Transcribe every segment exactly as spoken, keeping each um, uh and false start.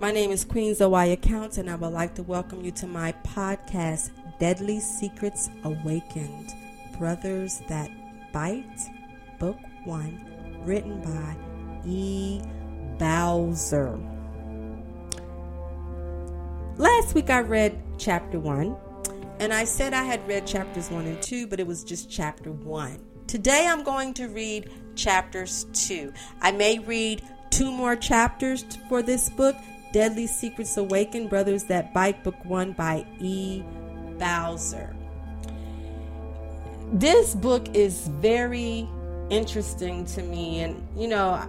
My name is Queen Zoya Counts, and I would like to welcome you to my podcast, Deadly Secrets Awakened, Brothers That Bite, Book One, written by E. Bowser. Last week I read chapter one, and I said I had read chapters one and two, but it was just chapter one. Today I'm going to read chapters two. I may read two more chapters for this book, Deadly Secrets Awakened, Brothers That Bite, Book One by E. Bowser. This book is very interesting to me, and you know,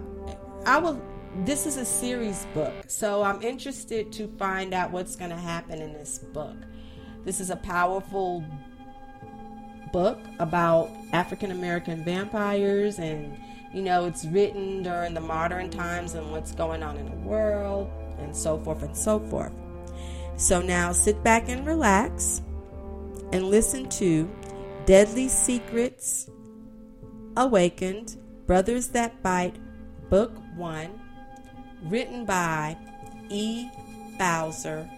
I will. This is a series book, so I'm interested to find out what's going to happen in this book. This is a powerful book about African American vampires, and you know, it's written during the modern times and what's going on in the world and so forth and so forth. So now sit back and relax and listen to Deadly Secrets Awakened, Brothers That Bite, Book One, written by E. Bowser,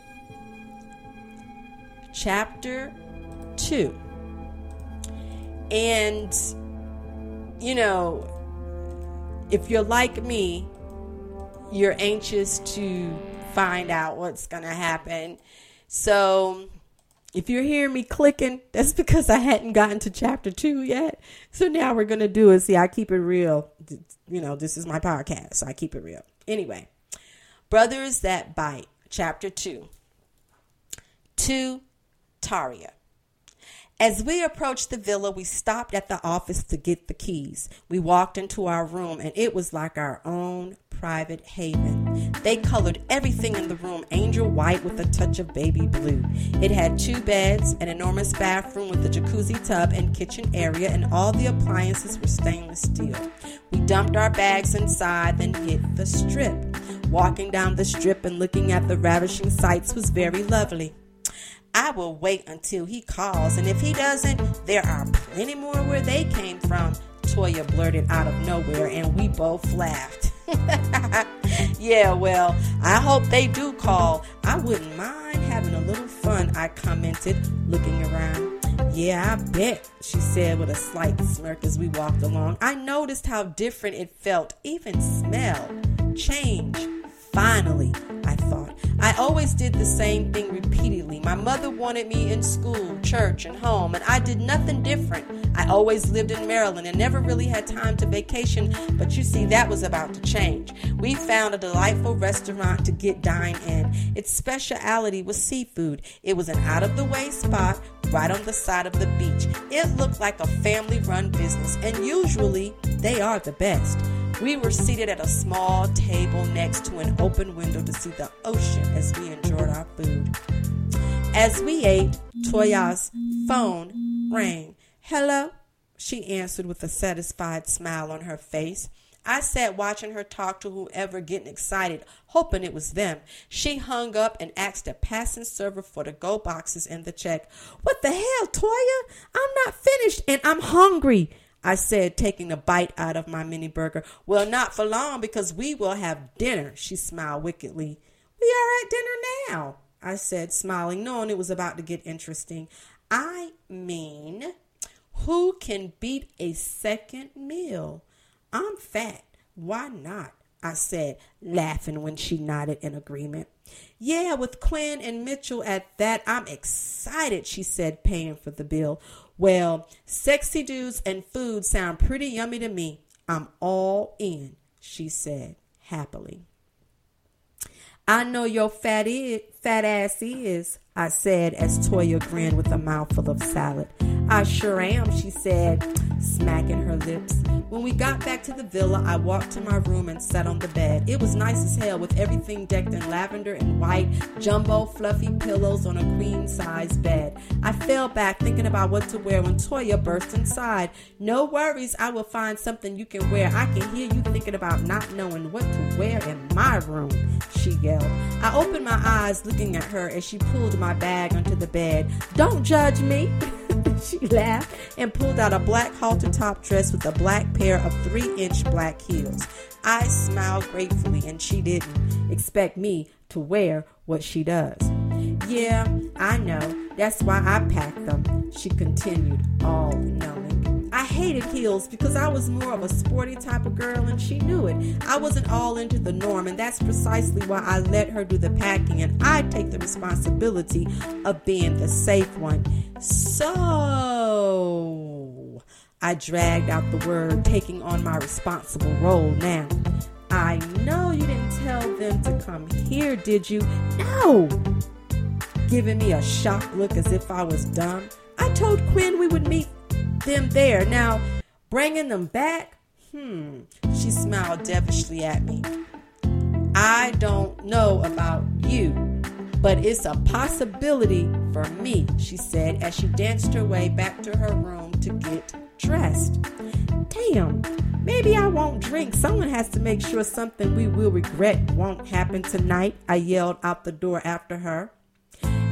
Chapter Two. And, you know, if you're like me, you're anxious to find out what's going to happen. So if you're hearing me clicking, that's because I hadn't gotten to chapter two yet. So now we're going to do it. See, I keep it real. You know, this is my podcast, so I keep it real. Anyway, Brothers That Bite, chapter two. To Taria. As we approached the villa, we stopped at the office to get the keys. We walked into our room, and it was like our own private haven. They colored everything in the room angel white with a touch of baby blue. It had two beds, an enormous bathroom with a jacuzzi tub and kitchen area, and all the appliances were stainless steel. We dumped our bags inside, then hit the strip. Walking down the strip and looking at the ravishing sights was very lovely. I will wait until he calls, and if he doesn't, there are plenty more where they came from, Toya blurted out of nowhere, and we both laughed. Yeah, well, I hope they do call. I wouldn't mind having a little fun, I commented, looking around. Yeah, I bet, she said with a slight smirk as we walked along. I noticed how different it felt, even smelled. Change. Finally, I thought. I always did the same thing repeatedly. My mother wanted me in school, church, and home, and I did nothing different. I always lived in Maryland and never really had time to vacation, but you see, that was about to change. We found a delightful restaurant to get dined in. Its speciality was seafood. It was an out-of-the-way spot right on the side of the beach. It looked like a family-run business, and usually they are the best. We were seated at a small table next to an open window to see the ocean as we enjoyed our food. As we ate, Toya's phone rang. Hello, she answered with a satisfied smile on her face. I sat watching her talk to whoever, getting excited, hoping it was them. She hung up and asked a passing server for the go boxes and the check. What the hell, Toya? I'm not finished and I'm hungry, I said, taking a bite out of my mini burger. Well, not for long, because we will have dinner, she smiled wickedly. We are at dinner now, I said, smiling, knowing it was about to get interesting. I mean, who can beat a second meal? I'm fat. Why not? I said, laughing when she nodded in agreement. Yeah, with Quinn and Mitchell at that, I'm excited, she said, paying for the bill. Well, sexy dudes and food sound pretty yummy to me. I'm all in, she said happily. I know your fat, I- fat ass is, I said as Toya grinned with a mouthful of salad. I sure am, she said, smacking her lips. When we got back to the villa, I walked to my room and sat on the bed. It was nice as hell, with everything decked in lavender and white, jumbo fluffy pillows on a queen-size bed. I fell back thinking about what to wear when Toya burst inside. No worries, I will find something you can wear. I can hear you thinking about not knowing what to wear in my room, she yelled. I opened my eyes looking at her as she pulled my bag onto the bed. Don't judge me. She laughed and pulled out a black halter top dress with a black pair of three-inch black heels. I smiled gratefully, and she didn't expect me to wear what she does. Yeah, I know. That's why I packed them, she continued, all knowing. I hated heels because I was more of a sporty type of girl, and she knew it. I wasn't all into the norm, and that's precisely why I let her do the packing, and I take the responsibility of being the safe one. So I dragged out the word, taking on my responsible role now. I know you didn't tell them to come here, did you? No! Giving me a shocked look as if I was dumb. I told Quinn we would meet them there. Now, bringing them back? Hmm. She smiled devilishly at me. I don't know about you, but it's a possibility for me, she said as she danced her way back to her room to get dressed. Damn. Maybe I won't drink. Someone has to make sure something we will regret won't happen tonight, I yelled out the door after her.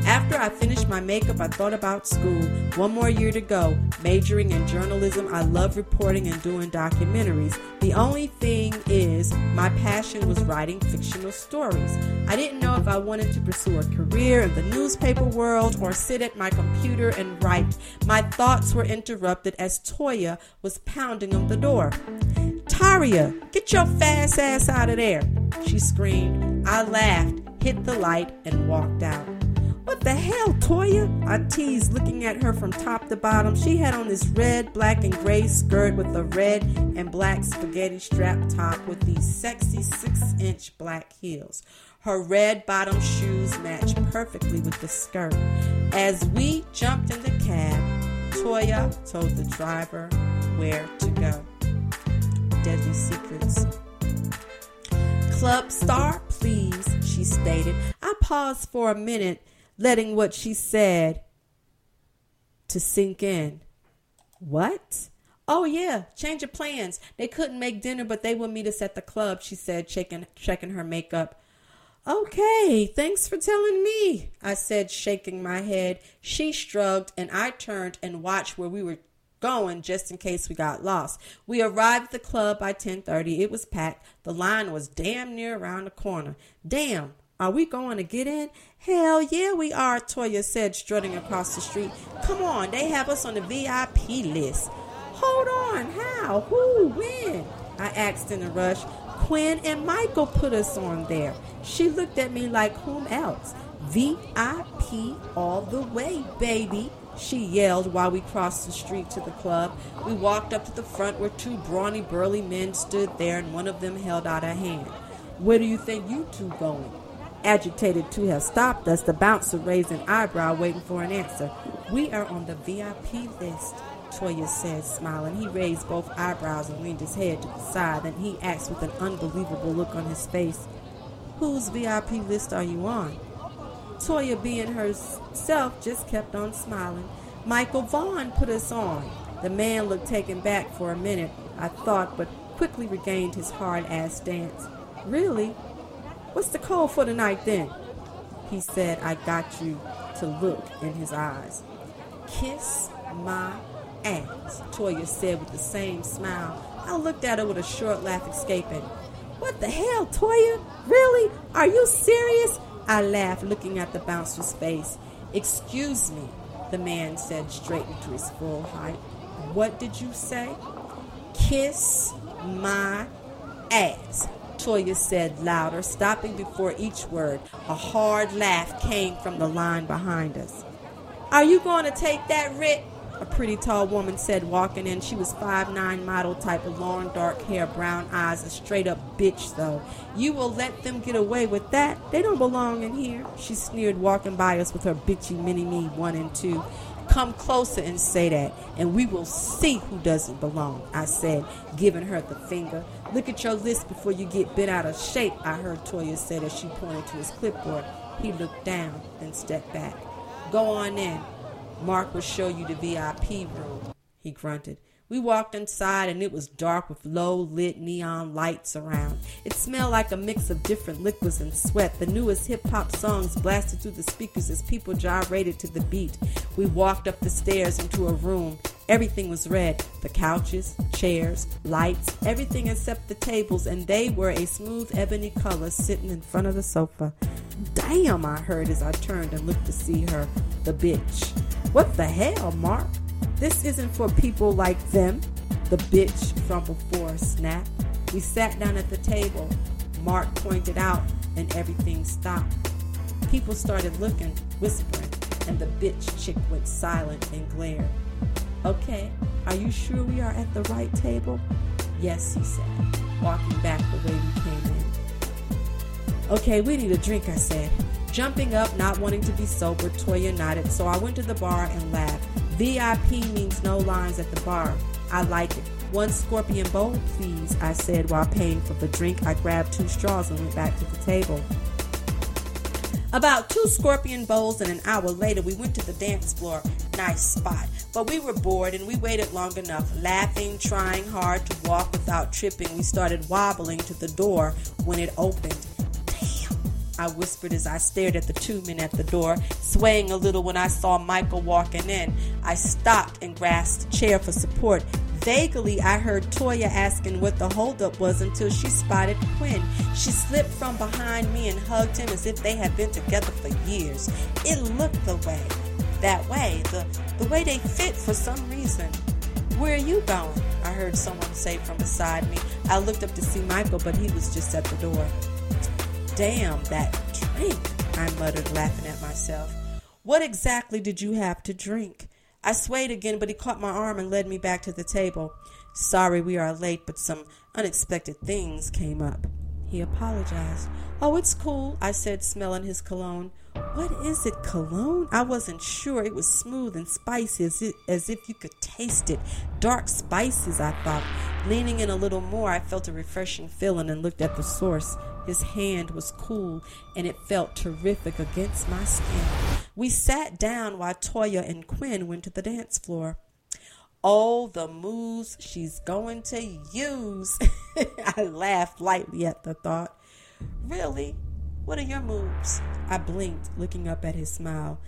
After I finished my makeup, I thought about school. One more year to go. Majoring in journalism, I love reporting and doing documentaries. The only thing is, my passion was writing fictional stories. I didn't know if I wanted to pursue a career in the newspaper world or sit at my computer and write. My thoughts were interrupted as Toya was pounding on the door. Taria, get your fast ass out of there, she screamed. I laughed, hit the light, and walked out. What the hell, Toya? I teased, looking at her from top to bottom. She had on this red, black, and gray skirt with a red and black spaghetti strap top with these sexy six-inch black heels. Her red bottom shoes matched perfectly with the skirt. As we jumped in the cab, Toya told the driver where to go. Deadly Secrets. Club star, please, she stated. I paused for a minute, letting what she said to sink in. What? Oh, yeah, change of plans. They couldn't make dinner, but they would meet us at the club, she said, checking, checking her makeup. Okay, thanks for telling me, I said, shaking my head. She shrugged, and I turned and watched where we were going just in case we got lost. We arrived at the club by ten thirty. It was packed. The line was damn near around the corner. Damn. Are we going to get in? Hell yeah we are, Toya said, strutting across the street. Come on, they have us on the V I P list. Hold on, how? Who? When? I asked in a rush. Quinn and Michael put us on there. She looked at me like whom else? V I P all the way, baby, she yelled while we crossed the street to the club. We walked up to the front where two brawny, burly men stood there, and one of them held out a hand. Where do you think you two going? Agitated to have stopped us, the bouncer raised an eyebrow, waiting for an answer. We are on the V I P list, Toya said, smiling. He raised both eyebrows and leaned his head to the side, and he asked with an unbelievable look on his face, whose V I P list are you on? Toya, being herself, just kept on smiling. Michael Vaughn put us on. The man looked taken back for a minute, I thought, but quickly regained his hard-ass stance. Really? What's the code for tonight then? He said, I got you to look in his eyes. Kiss my ass, Toya said with the same smile. I looked at her with a short laugh escaping. What the hell, Toya? Really? Are you serious? I laughed, looking at the bouncer's face. Excuse me, the man said, straightening to his full height. What did you say? Kiss my ass, Toya said louder, stopping before each word. A hard laugh came from the line behind us. Are you going to take that, Rick? A pretty tall woman said, walking in. She was five nine, model type of long, dark hair, brown eyes, a straight-up bitch, though. You will let them get away with that? They don't belong in here, she sneered, walking by us with her bitchy mini-me one and two. Come closer and say that, and we will see who doesn't belong, I said, giving her the finger. Look at your list before you get bent out of shape, I heard Toya said as she pointed to his clipboard. He looked down, then stepped back. Go on in. Mark will show you the V I P room, he grunted. We walked inside and it was dark with low-lit neon lights around. It smelled like a mix of different liquids and sweat. The newest hip-hop songs blasted through the speakers as people gyrated to the beat. We walked up the stairs into a room. Everything was red. The couches, chairs, lights, everything except the tables, and they were a smooth ebony color sitting in front of the sofa. Damn, I heard as I turned and looked to see her, the bitch. What the hell, Mark? This isn't for people like them. The bitch from before snapped. We sat down at the table. Mark pointed out and everything stopped. People started looking, whispering, and the bitch chick went silent and glared. Okay, are you sure we are at the right table? Yes, he said, walking back the way we came in. Okay, we need a drink, I said. Jumping up, not wanting to be sober, Toya nodded, so I went to the bar and laughed. V I P means no lines at the bar. I like it. One scorpion bowl, please, I said while paying for the drink. I grabbed two straws and went back to the table. About two scorpion bowls and an hour later, we went to the dance floor. Nice spot. But we were bored and we waited long enough. Laughing, trying hard to walk without tripping, we started wobbling to the door when it opened. Damn, I whispered as I stared at the two men at the door, swaying a little when I saw Michael walking in. I stopped and grasped the chair for support. Vaguely, I heard Toya asking what the holdup was until she spotted Quinn. She slipped from behind me and hugged him as if they had been together for years. It looked the way, that way, the, the way they fit for some reason. Where are you going? I heard someone say from beside me. I looked up to see Michael, but he was just at the door. Damn, that drink, I muttered, laughing at myself. What exactly did you have to drink? I swayed again, but he caught my arm and led me back to the table. Sorry we are late, but some unexpected things came up. He apologized. Oh, it's cool, I said, smelling his cologne. What is it, cologne? I wasn't sure. It was smooth and spicy, as if, as if you could taste it. Dark spices, I thought. Leaning in a little more, I felt a refreshing feeling and looked at the source. His hand was cool, and it felt terrific against my skin. We sat down while Toya and Quinn went to the dance floor. Oh, the moves she's going to use. I laughed lightly at the thought. Really? What are your moves? I blinked, looking up at his smile.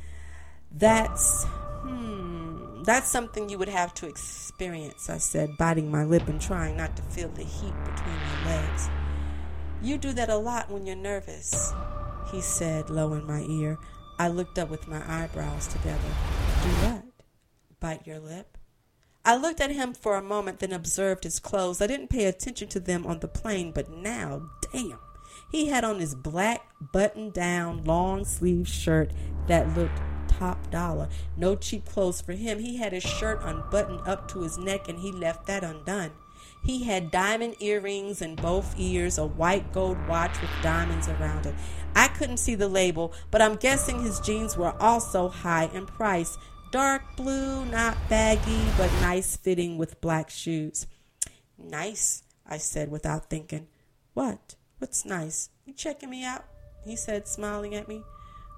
That's, hmm, that's something you would have to experience, I said, biting my lip and trying not to feel the heat between my legs. You do that a lot when you're nervous, he said low in my ear. I looked up with my eyebrows together. Do what? Bite your lip? I looked at him for a moment, then observed his clothes. I didn't pay attention to them on the plane, but now, damn, he had on his black button-down, long-sleeved shirt that looked top dollar. No cheap clothes for him. He had his shirt unbuttoned up to his neck, and he left that undone. He had diamond earrings in both ears, a white gold watch with diamonds around it. I couldn't see the label, but I'm guessing his jeans were also high in price. Dark blue, not baggy, but nice fitting with black shoes. Nice, I said without thinking. What? What's nice? You checking me out? He said, smiling at me.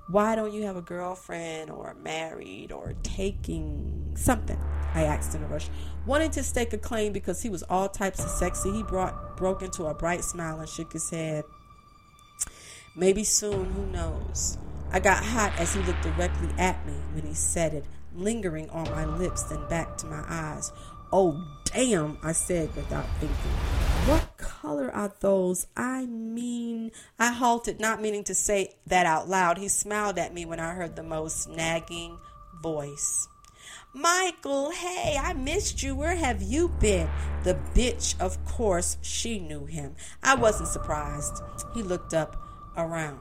Why don't you have a girlfriend or married or taking something? I asked in a rush. Wanting to stake a claim because he was all types of sexy, he brought, broke into a bright smile and shook his head. Maybe soon, who knows? I got hot as he looked directly at me when he said it, lingering on my lips and back to my eyes. Oh, damn, I said without thinking. What color are those? I mean, I halted, not meaning to say that out loud. He smiled at me when I heard the most nagging voice. Michael, hey, I missed you. Where have you been? The bitch, of course, she knew him. I wasn't surprised. He looked up around,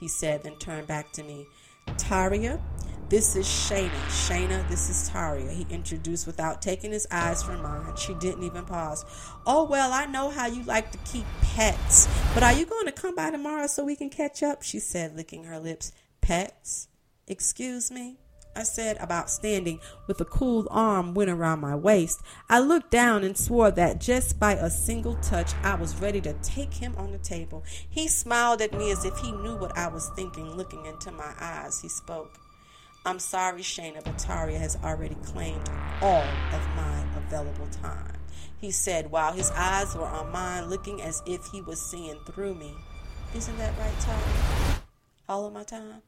he said, then turned back to me. Taria, this is Shayna. Shayna, this is Taria, he introduced without taking his eyes from mine. She didn't even pause. Oh, well, I know how you like to keep pets, but are you going to come by tomorrow so we can catch up? She said, licking her lips. Pets? Excuse me? I said, about standing, with a cool arm went around my waist. I looked down and swore that just by a single touch, I was ready to take him on the table. He smiled at me as if he knew what I was thinking, looking into my eyes. He spoke, I'm sorry, Shayna, but Taria has already claimed all of my affection. available time. He said, while his eyes were on mine, looking as if he was seeing through me. Isn't that right, Tyler? All of my time?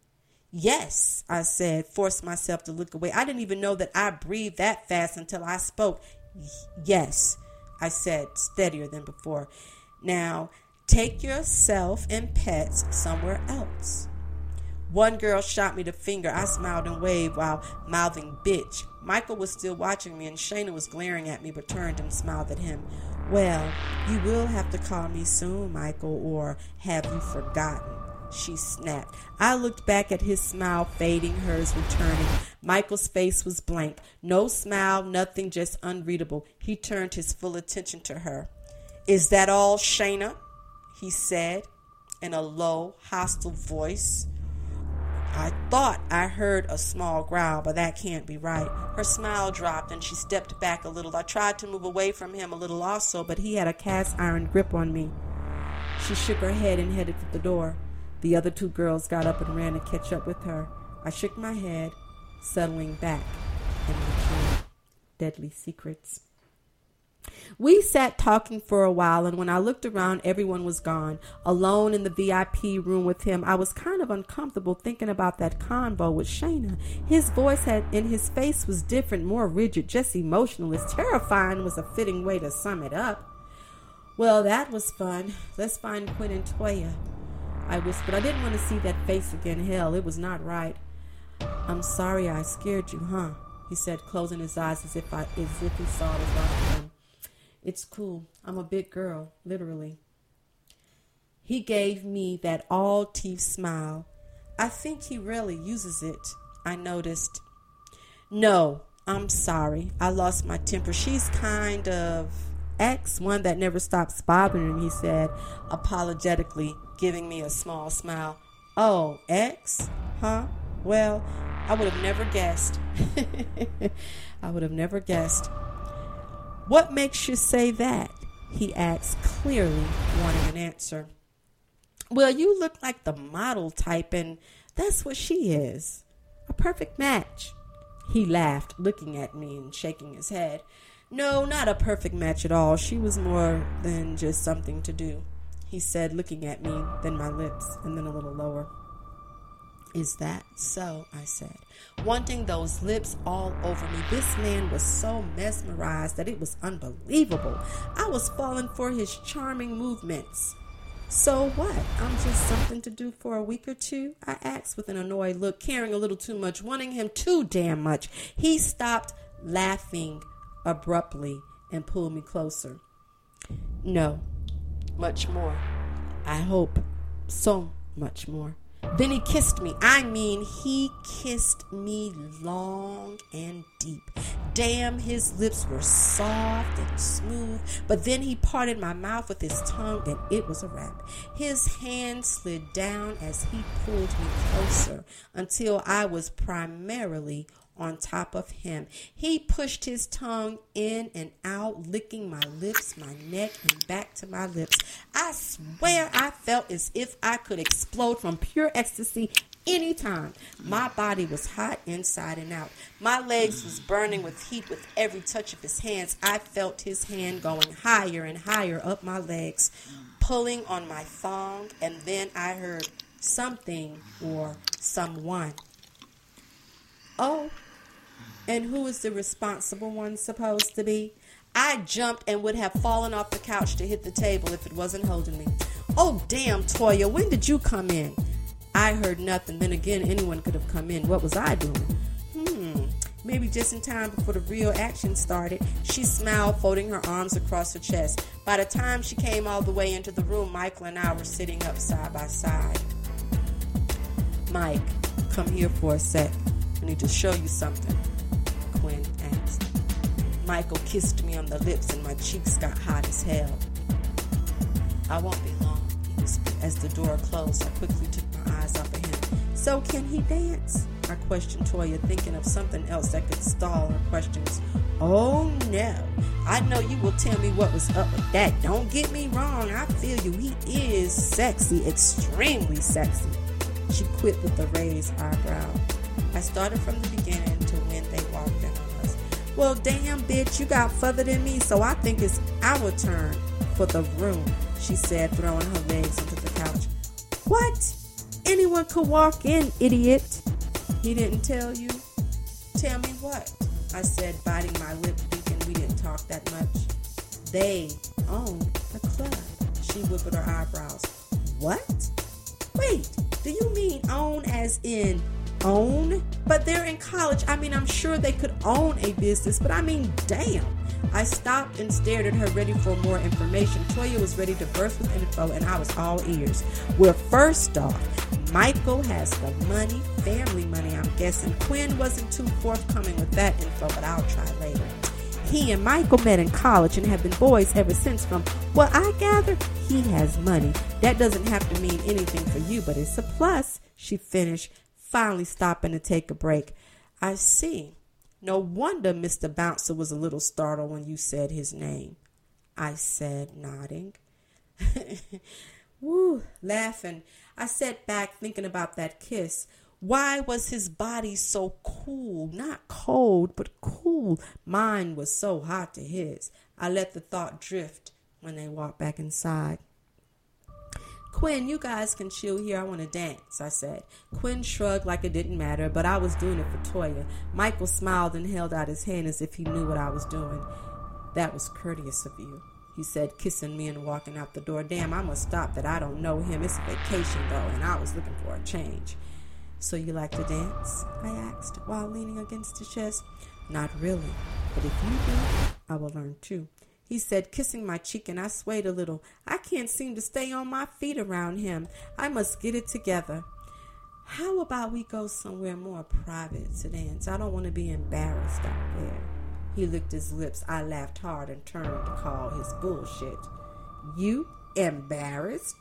Yes, I said, forced myself to look away. I didn't even know that I breathed that fast until I spoke. Yes, I said, steadier than before. Now, take yourself and pets somewhere else. One girl shot me the finger. I smiled and waved while mouthing bitch. Michael was still watching me, and Shayna was glaring at me, but turned and smiled at him. Well, you will have to call me soon, Michael, or have you forgotten? She snapped. I looked back at his smile, fading, hers returning. Michael's face was blank. No smile, nothing, just unreadable. He turned his full attention to her. Is that all, Shayna? He said in a low, hostile voice. I thought I heard a small growl, but that can't be right. Her smile dropped, and she stepped back a little. I tried to move away from him a little also, but he had a cast-iron grip on me. She shook her head and headed for the door. The other two girls got up and ran to catch up with her. I shook my head, settling back, and became Deadly Secrets. We sat talking for a while, and when I looked around, everyone was gone. Alone in the V I P room with him, I was kind of uncomfortable thinking about that convo with Shayna. His voice had, and his face was different, more rigid, just emotional. It's terrifying was a fitting way to sum it up. Well, that was fun. Let's find Quinn and Toya, I whispered. I didn't want to see that face again. Hell, it was not right. I'm sorry I scared you, huh? He said, closing his eyes as if I, as if he saw it was not him. It's cool. I'm a big girl, literally. He gave me that all-teeth smile. I think he really uses it, I noticed. No, I'm sorry. I lost my temper. She's kind of X, one that never stops bothering him, he said, apologetically, giving me a small smile. Oh, X? Huh? Well, I would have never guessed. I would have never guessed. What makes you say that? He asked, clearly wanting an answer. Well, you look like the model type, and that's what she is. A perfect match. He laughed, looking at me and shaking his head. No, not a perfect match at all. She was more than just something to do, he said, looking at me, then my lips, and then a little lower. Is that so? I said, wanting those lips all over me. This man was so mesmerized that it was unbelievable. I was falling for his charming movements. So what? I'm just something to do for a week or two? I asked with an annoyed look, caring a little too much, wanting him too damn much. He stopped laughing abruptly and pulled me closer. No, much more. I hope so much more. Then he kissed me. I mean, he kissed me long and deep. Damn, his lips were soft and smooth, but then he parted my mouth with his tongue, and it was a wrap. His hand slid down as he pulled me closer until I was primarily on top of him. He pushed his tongue in and out, licking my lips, my neck, and back to my lips. I swear I felt as if I could explode from pure ecstasy anytime. My body was hot inside and out. My legs was burning with heat with every touch of his hands. I felt his hand going higher and higher up my legs, pulling on my thong, and then I heard something or someone. Oh, and who is the responsible one supposed to be? I jumped and would have fallen off the couch to hit the table if it wasn't holding me. Oh, damn, Toya, when did you come in? I heard nothing. Then again, anyone could have come in. What was I doing? Hmm, maybe just in time before the real action started. She smiled, folding her arms across her chest. By the time she came all the way into the room, Michael and I were sitting up side by side. Mike, come here for a sec. I need to show you something, Quinn asked. Michael kissed me on the lips, and my cheeks got hot as hell. I won't be long, he whispered. As the door closed, I quickly took my eyes off of him. So can he dance? I questioned Toya, thinking of something else that could stall her questions. Oh, no. I know you will tell me what was up with that. Don't get me wrong. I feel you. He is sexy, extremely sexy. She quit with a raised eyebrow. I started from the beginning to when they walked in on us. Well, damn, bitch, you got further than me, so I think it's our turn for the room, she said, throwing her legs onto the couch. What? Anyone could walk in, idiot. He didn't tell you? Tell me what? I said, biting my lip, thinking we didn't talk that much. They own the club. She wiggled her eyebrows. What? Wait, do you mean own as in own? But they're in college. I mean, I'm sure they could own a business, but I mean, damn. I stopped and stared at her, ready for more information. Toya was ready to burst with info, and I was all ears. Well, first off, Michael has the money, family money, I'm guessing. Quinn wasn't too forthcoming with that info, but I'll try later. He and Michael met in college and have been boys ever since. From what I gather, he has money. That doesn't have to mean anything for you, but it's a plus, she finished, finally stopping to take a break. I see. No wonder Mister Bouncer was a little startled when you said his name, I said, nodding. Woo, laughing. I sat back thinking about that kiss. Why was his body so cool? Not cold, but cool. Mine was so hot to his. I let the thought drift when they walked back inside. Quinn, you guys can chill here. I want to dance, I said. Quinn shrugged like it didn't matter, but I was doing it for Toya. Michael smiled and held out his hand as if he knew what I was doing. That was courteous of you, he said, kissing me and walking out the door. Damn, I must stop that. I don't know him. It's a vacation, though, and I was looking for a change. So you like to dance? I asked while leaning against his chest. Not really, but if you do, I will learn too, he said, kissing my cheek, and I swayed a little. I can't seem to stay on my feet around him. I must get it together. How about we go somewhere more private to dance? I don't want to be embarrassed out there. He licked his lips. I laughed hard and turned to call his bullshit. You embarrassed?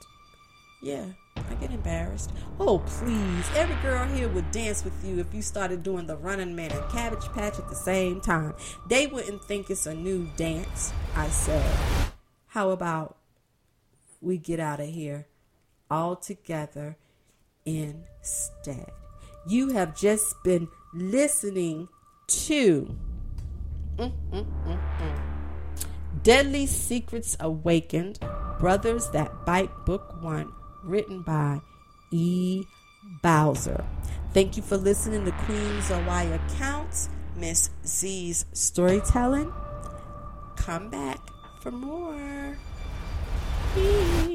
Yeah. I get embarrassed. Oh, please. Every girl here would dance with you if you started doing the Running Man and Cabbage Patch at the same time. They wouldn't think it's a new dance, I said. How about we get out of here all together instead? You have just been listening to mm, mm, mm, mm. Deadly Secrets Awakened, Brothers That Bite, Book One. Written by E. Bowser. Thank you for listening to Queen Zoya Counts, Miss Z's storytelling. Come back for more. Peace.